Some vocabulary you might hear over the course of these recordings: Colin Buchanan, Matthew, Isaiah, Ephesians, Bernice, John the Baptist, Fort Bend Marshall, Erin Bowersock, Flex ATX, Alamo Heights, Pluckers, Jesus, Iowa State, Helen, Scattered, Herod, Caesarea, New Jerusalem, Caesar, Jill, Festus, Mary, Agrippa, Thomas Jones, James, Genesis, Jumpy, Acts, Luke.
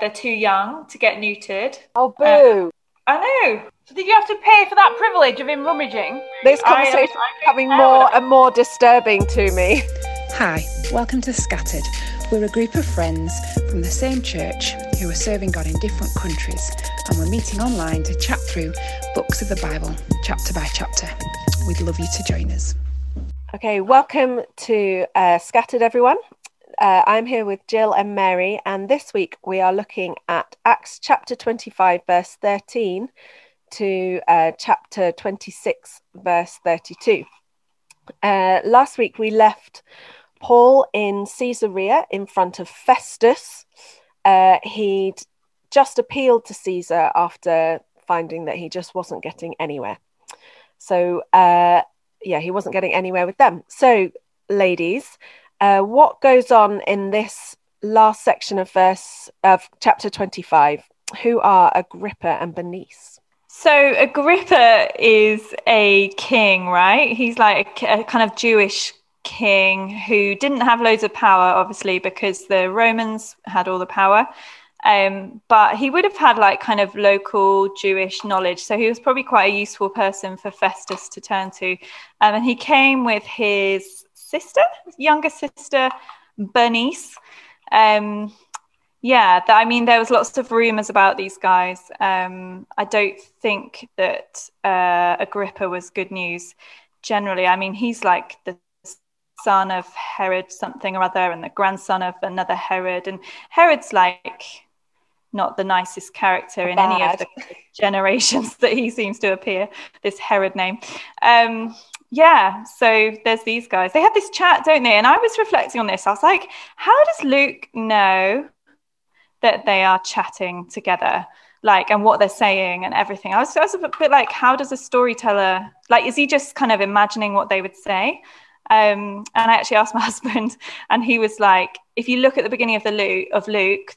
they're too young to get neutered. Oh, boo. I know. So did you have to pay for that privilege of him rummaging? This conversation is becoming more and more disturbing to me. Hi, welcome to Scattered. We're a group of friends from the same church who are serving God in different countries, and we're meeting online to chat through books of the Bible, chapter by chapter. We'd love you to join us. Okay, welcome to Scattered, everyone. I'm here with Jill and Mary, and this week we are looking at Acts chapter 25, verse 13 to chapter 26, verse 32. Last week we left Paul in Caesarea in front of Festus. He'd just appealed to Caesar after finding that he just wasn't getting anywhere. So, he wasn't getting anywhere with them. So, ladies, what goes on in this last section of verse of chapter 25? Who are Agrippa and Bernice? So Agrippa is a king, right? He's like a kind of Jewish king who didn't have loads of power, obviously, because the Romans had all the power. But he would have had like kind of local Jewish knowledge. So he was probably quite a useful person for Festus to turn to. And he came with his sister, younger sister, Bernice. There was lots of rumours about these guys. I don't think that Agrippa was good news generally. I mean, he's like the son of Herod something or other and the grandson of another Herod. And Herod's like not the nicest character in any of the generations that he seems to appear, this Herod name. So there's these guys. They had this chat, don't they? And I was reflecting on this. I was like, how does Luke know that they are chatting together, like, and what they're saying and everything? I was a bit like, how does a storyteller, like, is he just kind of imagining what they would say? And I actually asked my husband, and he was like, if you look at the beginning of Luke's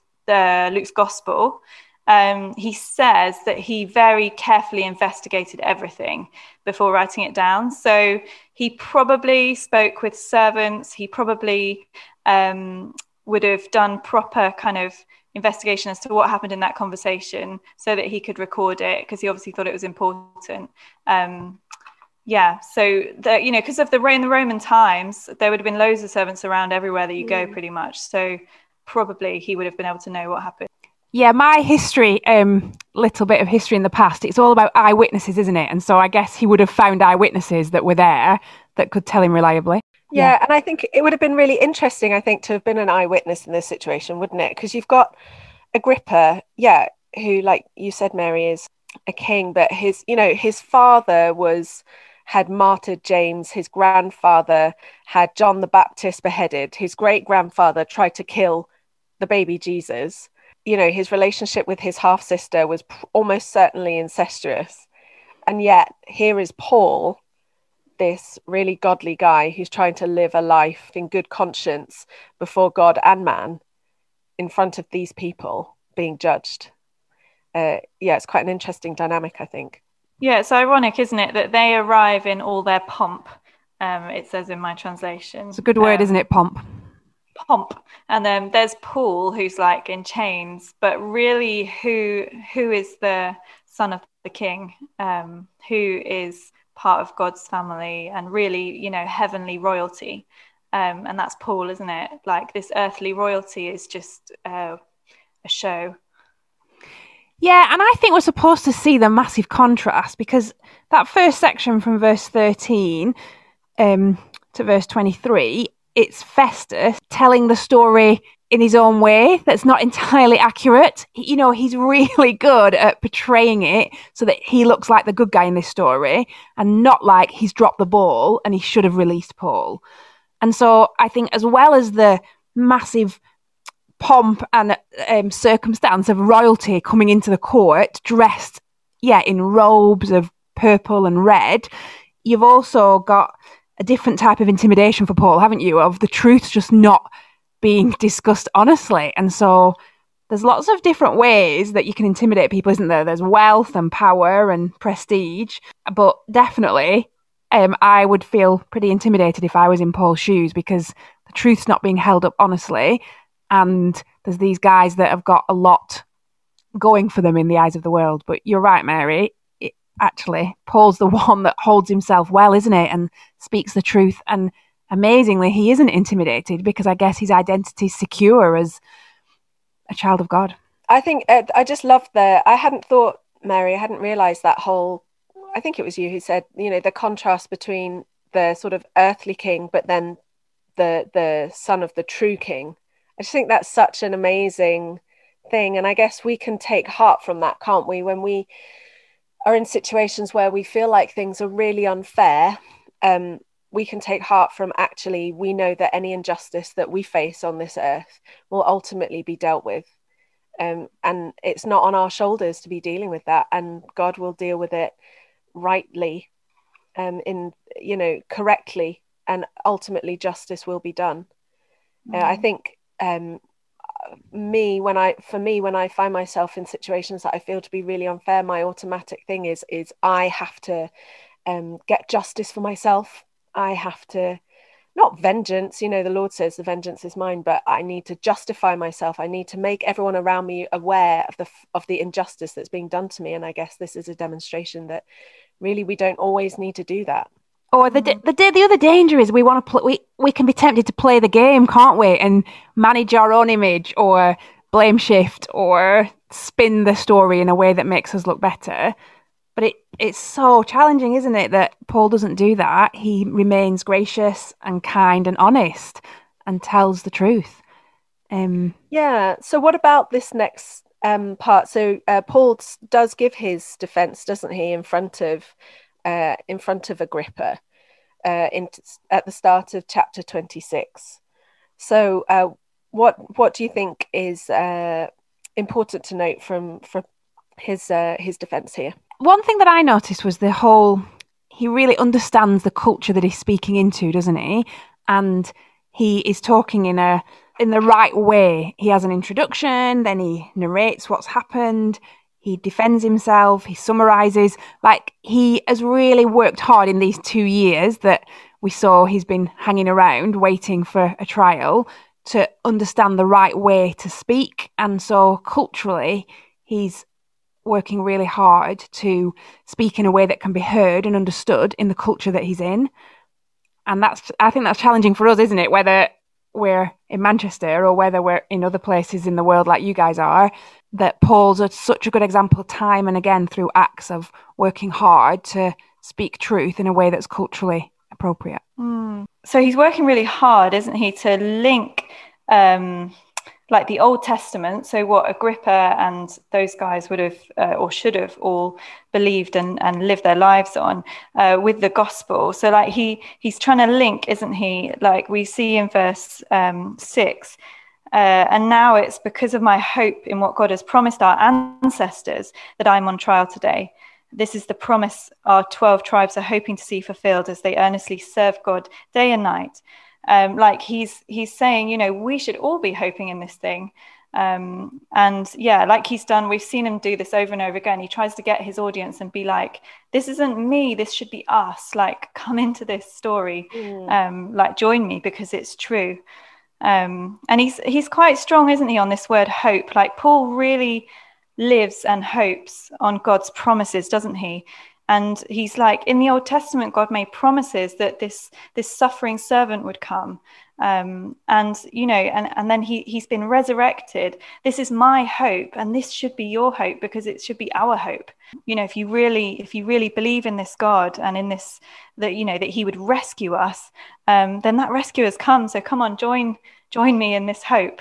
gospel, he says that he very carefully investigated everything before writing it down. So he probably spoke with servants. He probably would have done proper kind of investigation as to what happened in that conversation so that he could record it, because he obviously thought it was important. Because of in the Roman times, there would have been loads of servants around everywhere that you go pretty much. So probably he would have been able to know what happened. Yeah, my history, little bit of history in the past, it's all about eyewitnesses, isn't it? And so I guess he would have found eyewitnesses that were there that could tell him reliably. Yeah, and I think it would have been really interesting, I think, to have been an eyewitness in this situation, wouldn't it? Because you've got Agrippa, who, like you said, Mary, is a king, but his father had martyred James, his grandfather had John the Baptist beheaded, his great-grandfather tried to kill the baby Jesus. You know, his relationship with his half-sister was almost certainly incestuous. And yet here is Paul, this really godly guy who's trying to live a life in good conscience before God and man in front of these people being judged. It's quite an interesting dynamic, I think. Yeah, it's ironic, isn't it, that they arrive in all their pomp, it says in my translation. It's a good word, isn't it, pomp? Pomp. And then there's Paul, who's like in chains, but really who is the son of the king, who is part of God's family and really, heavenly royalty. And that's Paul, isn't it? Like, this earthly royalty is just a show. Yeah, and I think we're supposed to see the massive contrast, because that first section from verse 13 to verse 23, it's Festus telling the story in his own way that's not entirely accurate. He's really good at portraying it so that he looks like the good guy in this story and not like he's dropped the ball and he should have released Paul. And so I think, as well as the massive pomp and circumstance of royalty coming into the court dressed in robes of purple and red, you've also got a different type of intimidation for Paul, haven't you, of the truth just not being discussed honestly. And so there's lots of different ways that you can intimidate people, isn't there? There's wealth and power and prestige, but definitely I would feel pretty intimidated if I was in Paul's shoes, because the truth's not being held up honestly and there's these guys that have got a lot going for them in the eyes of the world. But you're right, Mary. It, actually, Paul's the one that holds himself well, isn't it? And speaks the truth. And amazingly, he isn't intimidated because I guess his identity is secure as a child of God. I think I just loved that. I hadn't thought, Mary, I hadn't realised that whole, I think it was you who said, you know, the contrast between the sort of earthly king, but then the son of the true king. I just think that's such an amazing thing. And I guess we can take heart from that, can't we? When we are in situations where we feel like things are really unfair, we can take heart from actually, we know that any injustice that we face on this earth will ultimately be dealt with. And it's not on our shoulders to be dealing with that. And God will deal with it rightly, correctly, and ultimately justice will be done. I think when I find myself in situations that I feel to be really unfair, my automatic thing is I have to get justice for myself. I have to, not vengeance, you know, the Lord says the vengeance is mine, but I need to justify myself. I need to make everyone around me aware of the injustice that's being done to me. And I guess this is a demonstration that really we don't always need to do that. Or the other danger is we can be tempted to play the game, can't we? And manage our own image or blame shift or spin the story in a way that makes us look better. But it's so challenging, isn't it, that Paul doesn't do that. He remains gracious and kind and honest and tells the truth. Yeah. So what about this next part? So Paul does give his defense, doesn't he, in front of Agrippa at the start of chapter 26. So what do you think is important to note from his defence here? One thing that I noticed was he really understands the culture that he's speaking into, doesn't he? And he is talking in the right way. He has an introduction, then he narrates what's happened. He defends himself, he summarises, like he has really worked hard in these 2 years that we saw he's been hanging around waiting for a trial to understand the right way to speak. And so culturally, he's working really hard to speak in a way that can be heard and understood in the culture that he's in. And I think that's challenging for us, isn't it? Whether we're in Manchester or whether we're in other places in the world like you guys are, that Paul's such a good example time and again through Acts of working hard to speak truth in a way that's culturally appropriate. So he's working really hard, isn't he, to link like the Old Testament, so what Agrippa and those guys would have or should have all believed and lived their lives on with the gospel. So like he's trying to link, isn't he? Like we see in verse 6, and now it's because of my hope in what God has promised our ancestors that I'm on trial today. This is the promise our 12 tribes are hoping to see fulfilled as they earnestly serve God day and night. Like he's saying, you know, we should all be hoping in this thing. And yeah, like he's done, we've seen him do this over and over again. He tries to get his audience and be like, this isn't me, this should be us. Like, come into this story, like join me because it's true. And he's quite strong, isn't he, on this word hope? Like Paul really lives and hopes on God's promises, doesn't he? And he's like, in the Old Testament, God made promises that this suffering servant would come. And, you know, and then he's been resurrected. This is my hope. And this should be your hope because it should be our hope. You know, if you really believe in this God and in this, that, you know, that he would rescue us, then that rescue has come. So come on, join me in this hope.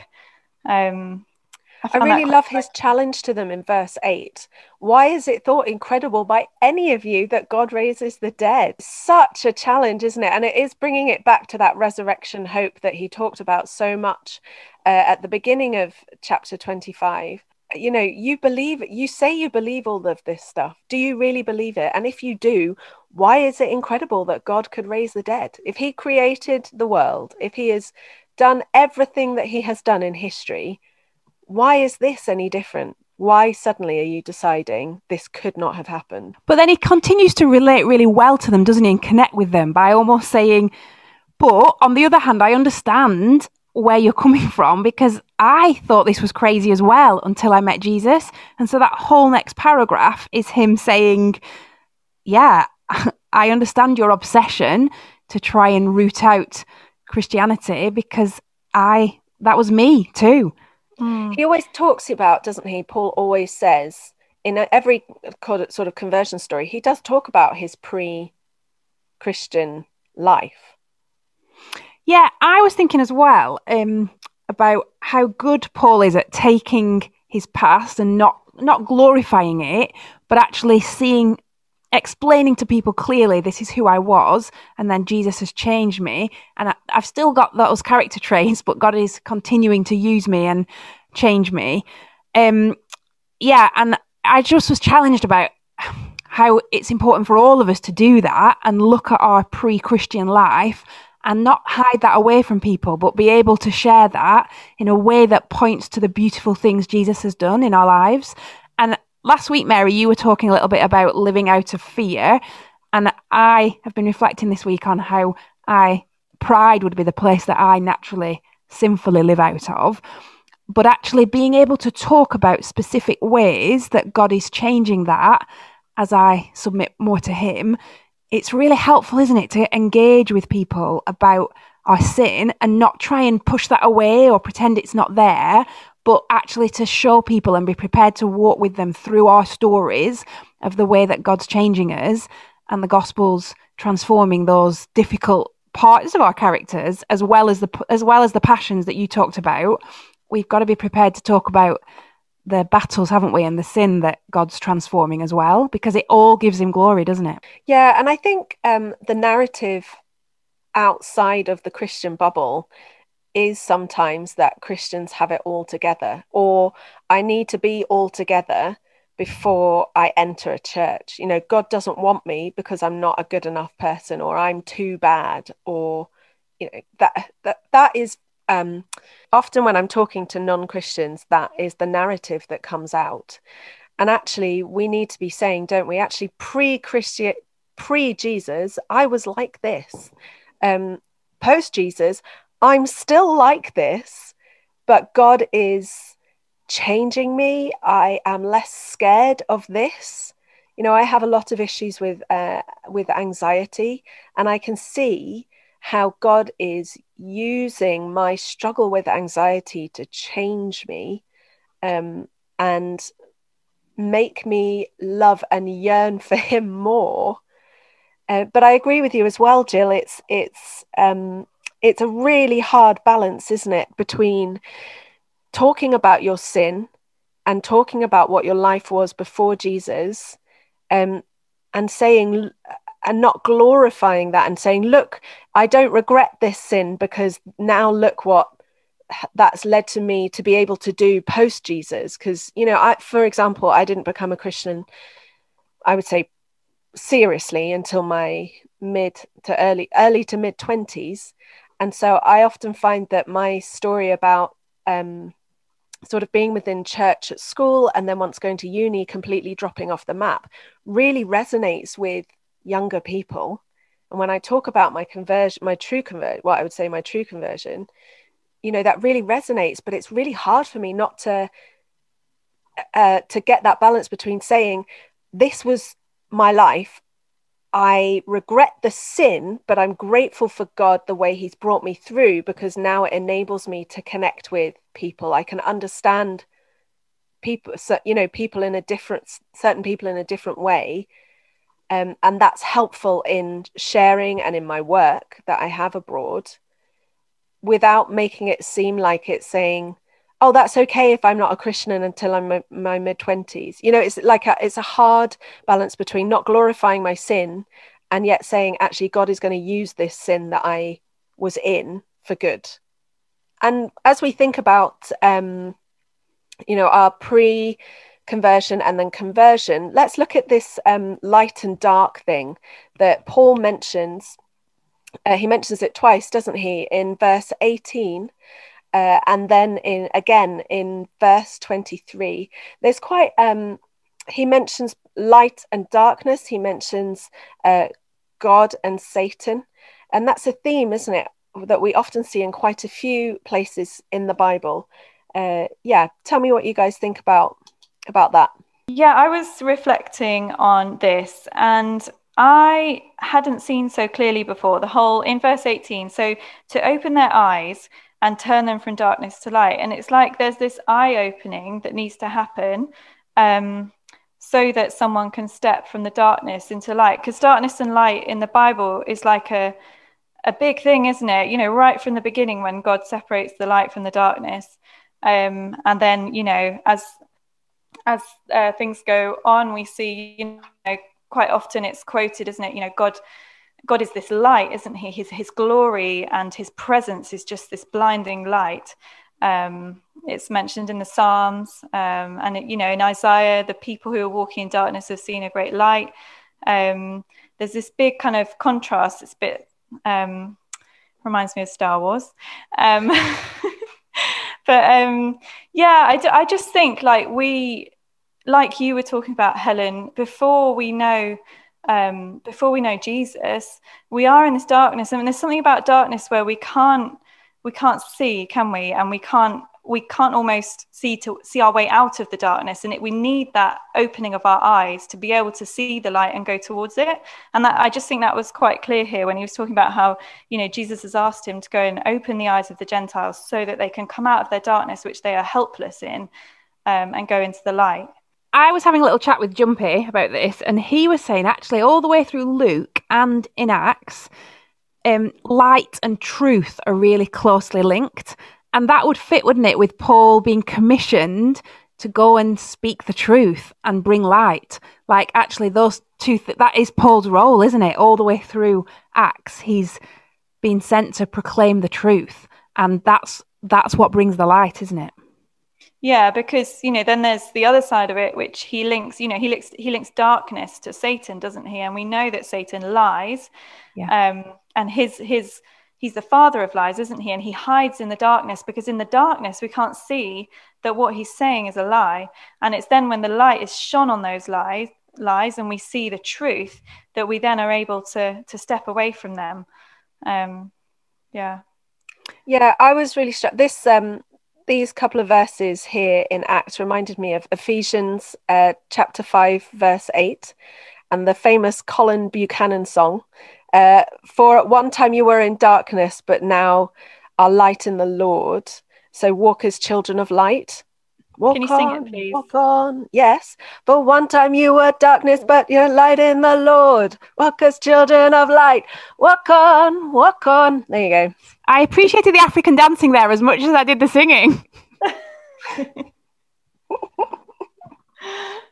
I really love his challenge to them in verse 8. Why is it thought incredible by any of you that God raises the dead? Such a challenge, isn't it? And it is bringing it back to that resurrection hope that he talked about so much at the beginning of chapter 25. You know, you say you believe all of this stuff. Do you really believe it? And if you do, why is it incredible that God could raise the dead? If he created the world, if he has done everything that he has done in history, why is this any different? Why suddenly are you deciding this could not have happened? But then he continues to relate really well to them, doesn't he, and connect with them by almost saying, but on the other hand, I understand where you're coming from because I thought this was crazy as well until I met Jesus. And so that whole next paragraph is him saying, yeah, I understand your obsession to try and root out Christianity, because that was me too. Mm. He always talks about, doesn't he? Paul always says in every sort of conversion story, he does talk about his pre-Christian life. Yeah, I was thinking as well about how good Paul is at taking his past and not glorifying it, but actually explaining to people clearly, this is who I was, and then Jesus has changed me, and I've still got those character traits, but God is continuing to use me and change me. And I just was challenged about how it's important for all of us to do that and look at our pre-Christian life and not hide that away from people, but be able to share that in a way that points to the beautiful things Jesus has done in our lives. And last week, Mary, you were talking a little bit about living out of fear, and I have been reflecting this week on how pride would be the place that I naturally, sinfully live out of, but actually being able to talk about specific ways that God is changing that as I submit more to Him, it's really helpful, isn't it, to engage with people about our sin and not try and push that away or pretend it's not there, but actually to show people and be prepared to walk with them through our stories of the way that God's changing us and the gospel's transforming those difficult parts of our characters, as well as the passions that you talked about. We've got to be prepared to talk about the battles, haven't we, and the sin that God's transforming as well, because it all gives Him glory, doesn't it? Yeah, and I think the narrative outside of the Christian bubble is sometimes that Christians have it all together, or I need to be all together before I enter a church. You know, God doesn't want me because I'm not a good enough person, or I'm too bad, or, you know, that is often when I'm talking to non-Christians, that is the narrative that comes out. And actually we need to be saying, don't we, actually pre-Christian, pre-Jesus, I was like this. Post-Jesus, I'm still like this, but God is changing me. I am less scared of this. You know, I have a lot of issues with anxiety, and I can see how God is using my struggle with anxiety to change me, and make me love and yearn for Him more. But I agree with you as well, Jill. It's a really hard balance, isn't it, between talking about your sin and talking about what your life was before Jesus, and saying, and not glorifying that and saying, look, I don't regret this sin because now look what that's led to me to be able to do post Jesus. Because, you know, for example, I didn't become a Christian, I would say, seriously until my early to mid 20s. And so I often find that my story about sort of being within church at school and then once going to uni, completely dropping off the map, really resonates with younger people. And when I talk about my true conversion, you know, that really resonates. But it's really hard for me not to get that balance between saying, this was my life, I regret the sin, but I'm grateful for God the way He's brought me through, because now it enables me to connect with people. I can understand people, so, you know, certain people in a different way. And that's helpful in sharing and in my work that I have abroad, without making it seem like it's saying, oh, that's okay if I'm not a Christian until I'm my mid-20s. You know, it's like it's a hard balance between not glorifying my sin and yet saying, actually, God is going to use this sin that I was in for good. And as we think about, you know, our pre-conversion and then conversion, let's look at this light and dark thing that Paul mentions. He mentions it twice, doesn't he, in verse 18. And then in verse 23, there's quite, he mentions light and darkness. He mentions God and Satan. And that's a theme, isn't it, that we often see in quite a few places in the Bible. tell me what you guys think about that. Yeah, I was reflecting on this, and I hadn't seen so clearly before the whole in verse 18. So to open their eyes and turn them from darkness to light. And it's like there's this eye opening that needs to happen so that someone can step from the darkness into light. Because darkness and light in the Bible is like a big thing, isn't it? You know, right from the beginning when God separates the light from the darkness. And then, you know, as things go on, we see, you know, quite often it's quoted, isn't it? You know, God is this light, isn't he? His glory and his presence is just this blinding light. It's mentioned in the Psalms, and it, you know, in Isaiah, the people who are walking in darkness have seen a great light. There's this big kind of contrast. It's a bit reminds me of Star Wars. I just think, like like you were talking about, Helen, before we know Jesus, we are in this darkness. I mean, there's something about darkness where we can't see, can we? And we can't almost see our way out of the darkness. And we need that opening of our eyes to be able to see the light and go towards it. And that, I just think that was quite clear here when he was talking about how, you know, Jesus has asked him to go and open the eyes of the Gentiles so that they can come out of their darkness, which they are helpless in, and go into the light. I was having a little chat with Jumpy about this, and he was saying actually all the way through Luke and in Acts, light and truth are really closely linked. And that would fit, wouldn't it, with Paul being commissioned to go and speak the truth and bring light. Like actually those two, that is Paul's role, isn't it? All the way through Acts, he's been sent to proclaim the truth. And that's what brings the light, isn't it? Yeah, because, you know, then there's the other side of it, which he links, you know, he links darkness to Satan, doesn't he? And we know that Satan lies, and he's the father of lies, isn't he? And he hides in the darkness, because in the darkness we can't see that what he's saying is a lie. And it's then when the light is shone on those lies, and we see the truth, that we then are able to step away from them. I was really struck. These couple of verses here in Acts reminded me of Ephesians chapter 5, verse 8, and the famous Colin Buchanan song, "For at one time you were in darkness, but now are light in the Lord. So walk as children of light." Can you sing it, please? Walk on, yes. "For one time you were darkness, but you're light in the Lord. Walk as children of light. Walk on, walk on." There you go. I appreciated the African dancing there as much as I did the singing.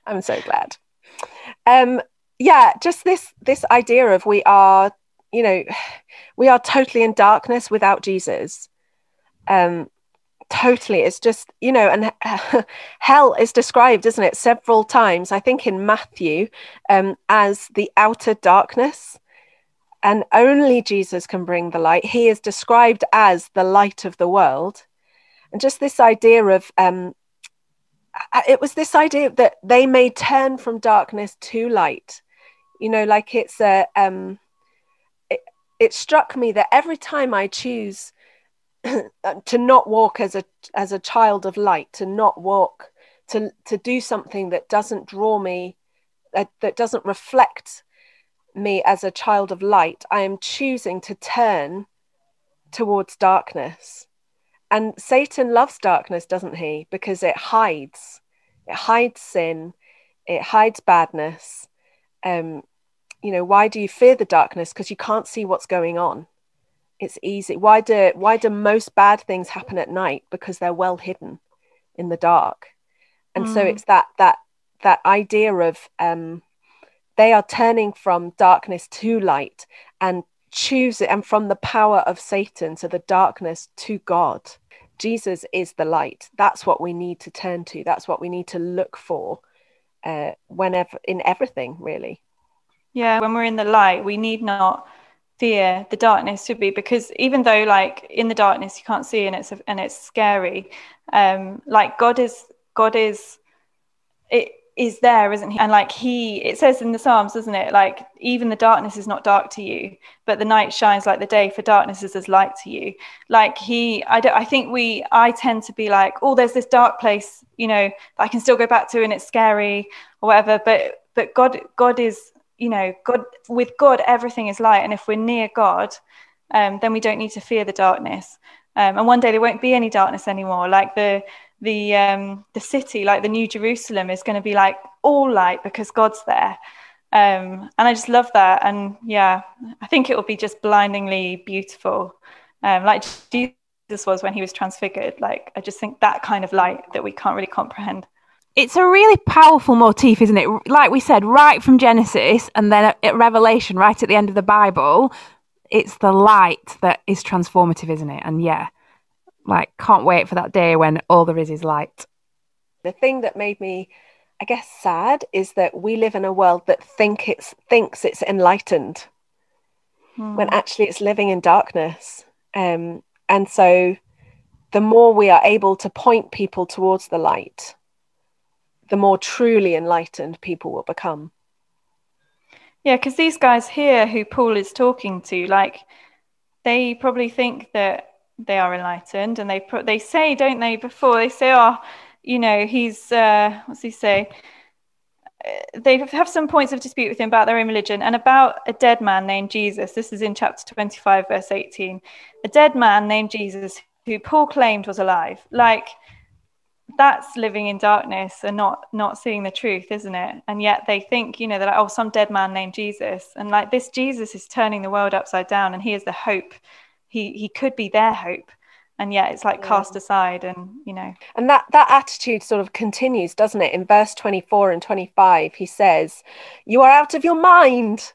I'm so glad. Just this idea of we are totally in darkness without Jesus. Totally. It's just, you know, and hell is described, isn't it, several times, I think in Matthew, as the outer darkness. And only Jesus can bring the light. He is described as the light of the world. And just this idea of, it was this idea that they may turn from darkness to light. You know, like it's it struck me that every time I choose to not walk as a child of light, to not walk, to do something that doesn't draw me, that doesn't reflect me as a child of light, I am choosing to turn towards darkness. And Satan loves darkness, doesn't he? Because it hides sin, it hides badness. You know, why do you fear the darkness? Because you can't see what's going on. It's easy. Why do most bad things happen at night? Because they're well hidden in the dark. And so it's that idea of they are turning from darkness to light and choose it, and from the power of Satan, so the darkness, to God. Jesus is the light. That's what we need to turn to. That's what we need to look for whenever, in everything, really. Yeah, when we're in the light, we need not fear the darkness, should be, because even though, like, in the darkness you can't see, and it's scary, like God is is there, isn't he? And like it says in the Psalms, doesn't it? Like, even the darkness is not dark to you, but the night shines like the day, for darkness is as light to you. Like I tend to be like, oh, there's this dark place, you know, that I can still go back to and it's scary or whatever. But God is, you know, God, with God, everything is light. And if we're near God, then we don't need to fear the darkness. And one day there won't be any darkness anymore. Like the city, like the New Jerusalem, is going to be like all light because God's there, and I just love that. And yeah, I think it will be just blindingly beautiful, like Jesus was when he was transfigured. Like, I just think that kind of light that we can't really comprehend. It's a really powerful motif, isn't it? Like we said, right from Genesis, and then at Revelation, right at the end of the Bible, it's the light that is transformative, isn't it? And yeah, like, can't wait for that day when all there is light. The thing that made me, I guess, sad is that we live in a world that thinks it's enlightened, when actually it's living in darkness. And so the more we are able to point people towards the light, the more truly enlightened people will become. Yeah, because these guys here who Paul is talking to, like, they probably think that they are enlightened, and they say, don't they, before they say, oh, you know, he's what's he say, they have some points of dispute with him about their own religion and about a dead man named Jesus. This is in chapter 25 verse 18. A dead man named Jesus who Paul claimed was alive. Like, that's living in darkness and not seeing the truth, isn't it? And yet they think, you know, they're like, oh, some dead man named Jesus, and like, this Jesus is turning the world upside down, and he is the hope. He could be their hope, and yet it's like cast aside, and, you know. And that attitude sort of continues, doesn't it? In verse 24 and 25, he says, you are out of your mind.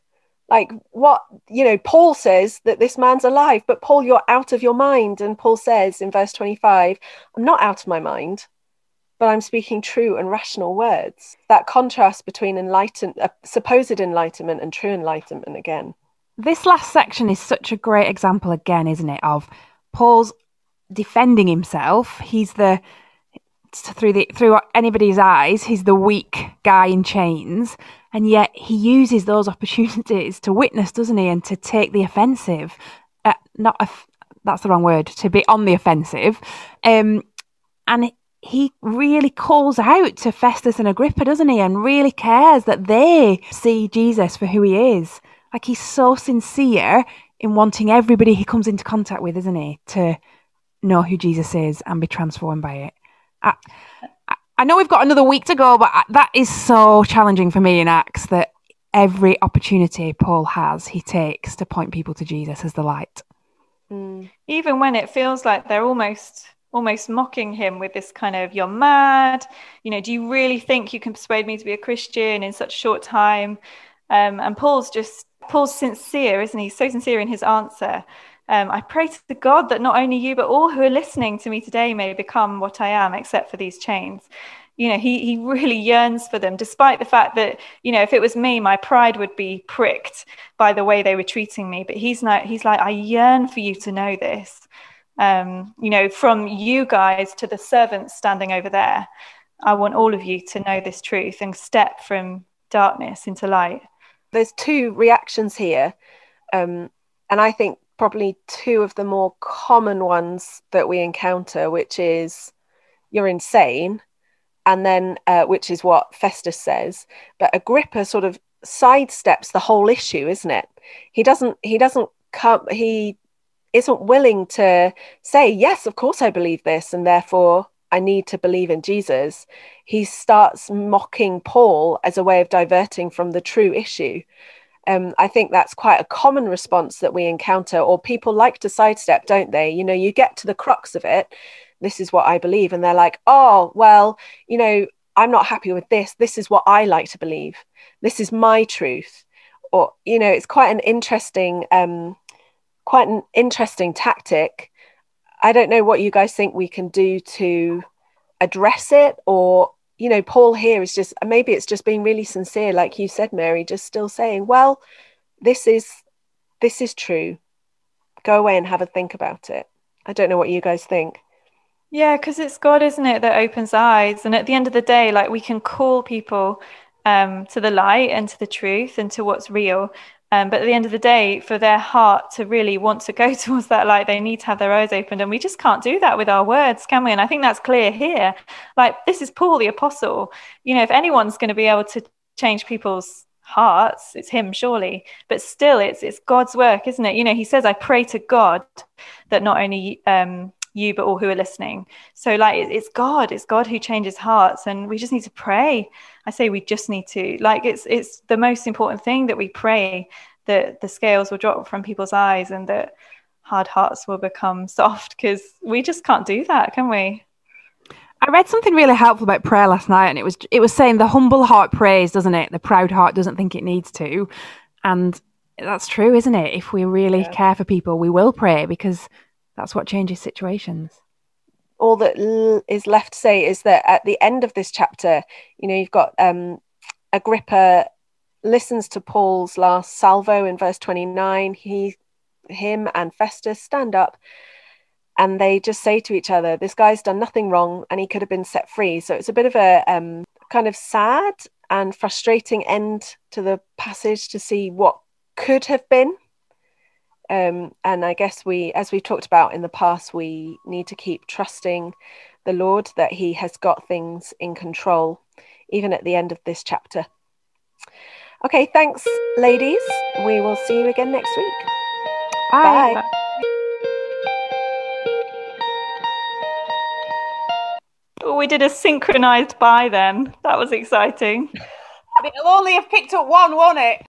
Like, what, you know, Paul says that this man's alive, but Paul, you're out of your mind. And Paul says in verse 25, I'm not out of my mind, but I'm speaking true and rational words. That contrast between supposed enlightenment and true enlightenment again. This last section is such a great example again, isn't it, of Paul's defending himself. He's through anybody's eyes, he's the weak guy in chains, and yet he uses those opportunities to witness, doesn't he, and to take the offensive. That's the wrong word. To be on the offensive, and he really calls out to Festus and Agrippa, doesn't he, and really cares that they see Jesus for who he is. Like, he's so sincere in wanting everybody he comes into contact with, isn't he, to know who Jesus is and be transformed by it. I know we've got another week to go, but that is so challenging for me in Acts, that every opportunity Paul has, he takes to point people to Jesus as the light. Even when it feels like they're almost mocking him with this kind of, you're mad, you know, do you really think you can persuade me to be a Christian in such a short time? And Paul's sincere, isn't he? He's so sincere in his answer. I pray to God that not only you, but all who are listening to me today may become what I am, except for these chains. You know, he really yearns for them, despite the fact that, you know, if it was me, my pride would be pricked by the way they were treating me. But he's like, I yearn for you to know this, you know, from you guys to the servants standing over there. I want all of you to know this truth and step from darkness into light. There's two reactions here, and I think probably two of the more common ones that we encounter, which is, you're insane, and then which is what Festus says. But Agrippa sort of sidesteps the whole issue, isn't it? He isn't willing to say, yes, of course I believe this, and therefore I need to believe in Jesus. He starts mocking Paul as a way of diverting from the true issue. I think that's quite a common response that we encounter, or people like to sidestep, don't they? You know, you get to the crux of it. This is what I believe. And they're like, oh, well, you know, I'm not happy with this. This is what I like to believe. This is my truth. Or, you know, it's quite an interesting tactic. I don't know what you guys think we can do to address it, or, you know, Paul here is just, maybe it's just being really sincere, like you said, Mary, just still saying, well, this is true. Go away and have a think about it. I don't know what you guys think. Yeah, because it's God, isn't it, that opens eyes. And at the end of the day, like, we can call people to the light and to the truth and to what's real. But at the end of the day, for their heart to really want to go towards that light, they need to have their eyes opened. And we just can't do that with our words, can we? And I think that's clear here. Like, this is Paul the Apostle. You know, if anyone's going to be able to change people's hearts, it's him, surely. But still, it's God's work, isn't it? You know, he says, I pray to God that not only you, but all who are listening. So, like, it's God who changes hearts, and we just need to pray. I say we just need to, like, it's the most important thing, that we pray that the scales will drop from people's eyes and that hard hearts will become soft, because we just can't do that, can we? I read something really helpful about prayer last night, and it was saying the humble heart prays, doesn't it? The proud heart doesn't think it needs to. And that's true, isn't it? If we really care for people, we will pray, because that's what changes situations. All that is left to say is that at the end of this chapter, you know, you've got Agrippa listens to Paul's last salvo in verse 29. Him and Festus stand up and they just say to each other, this guy's done nothing wrong and he could have been set free. So it's a bit of a kind of sad and frustrating end to the passage to see what could have been. And I guess we, as we've talked about in the past, we need to keep trusting the Lord that he has got things in control, even at the end of this chapter. Okay, thanks, ladies. We will see you again next week. Bye. Bye. Oh, we did a synchronised bye then. That was exciting. It'll only have picked up one, won't it?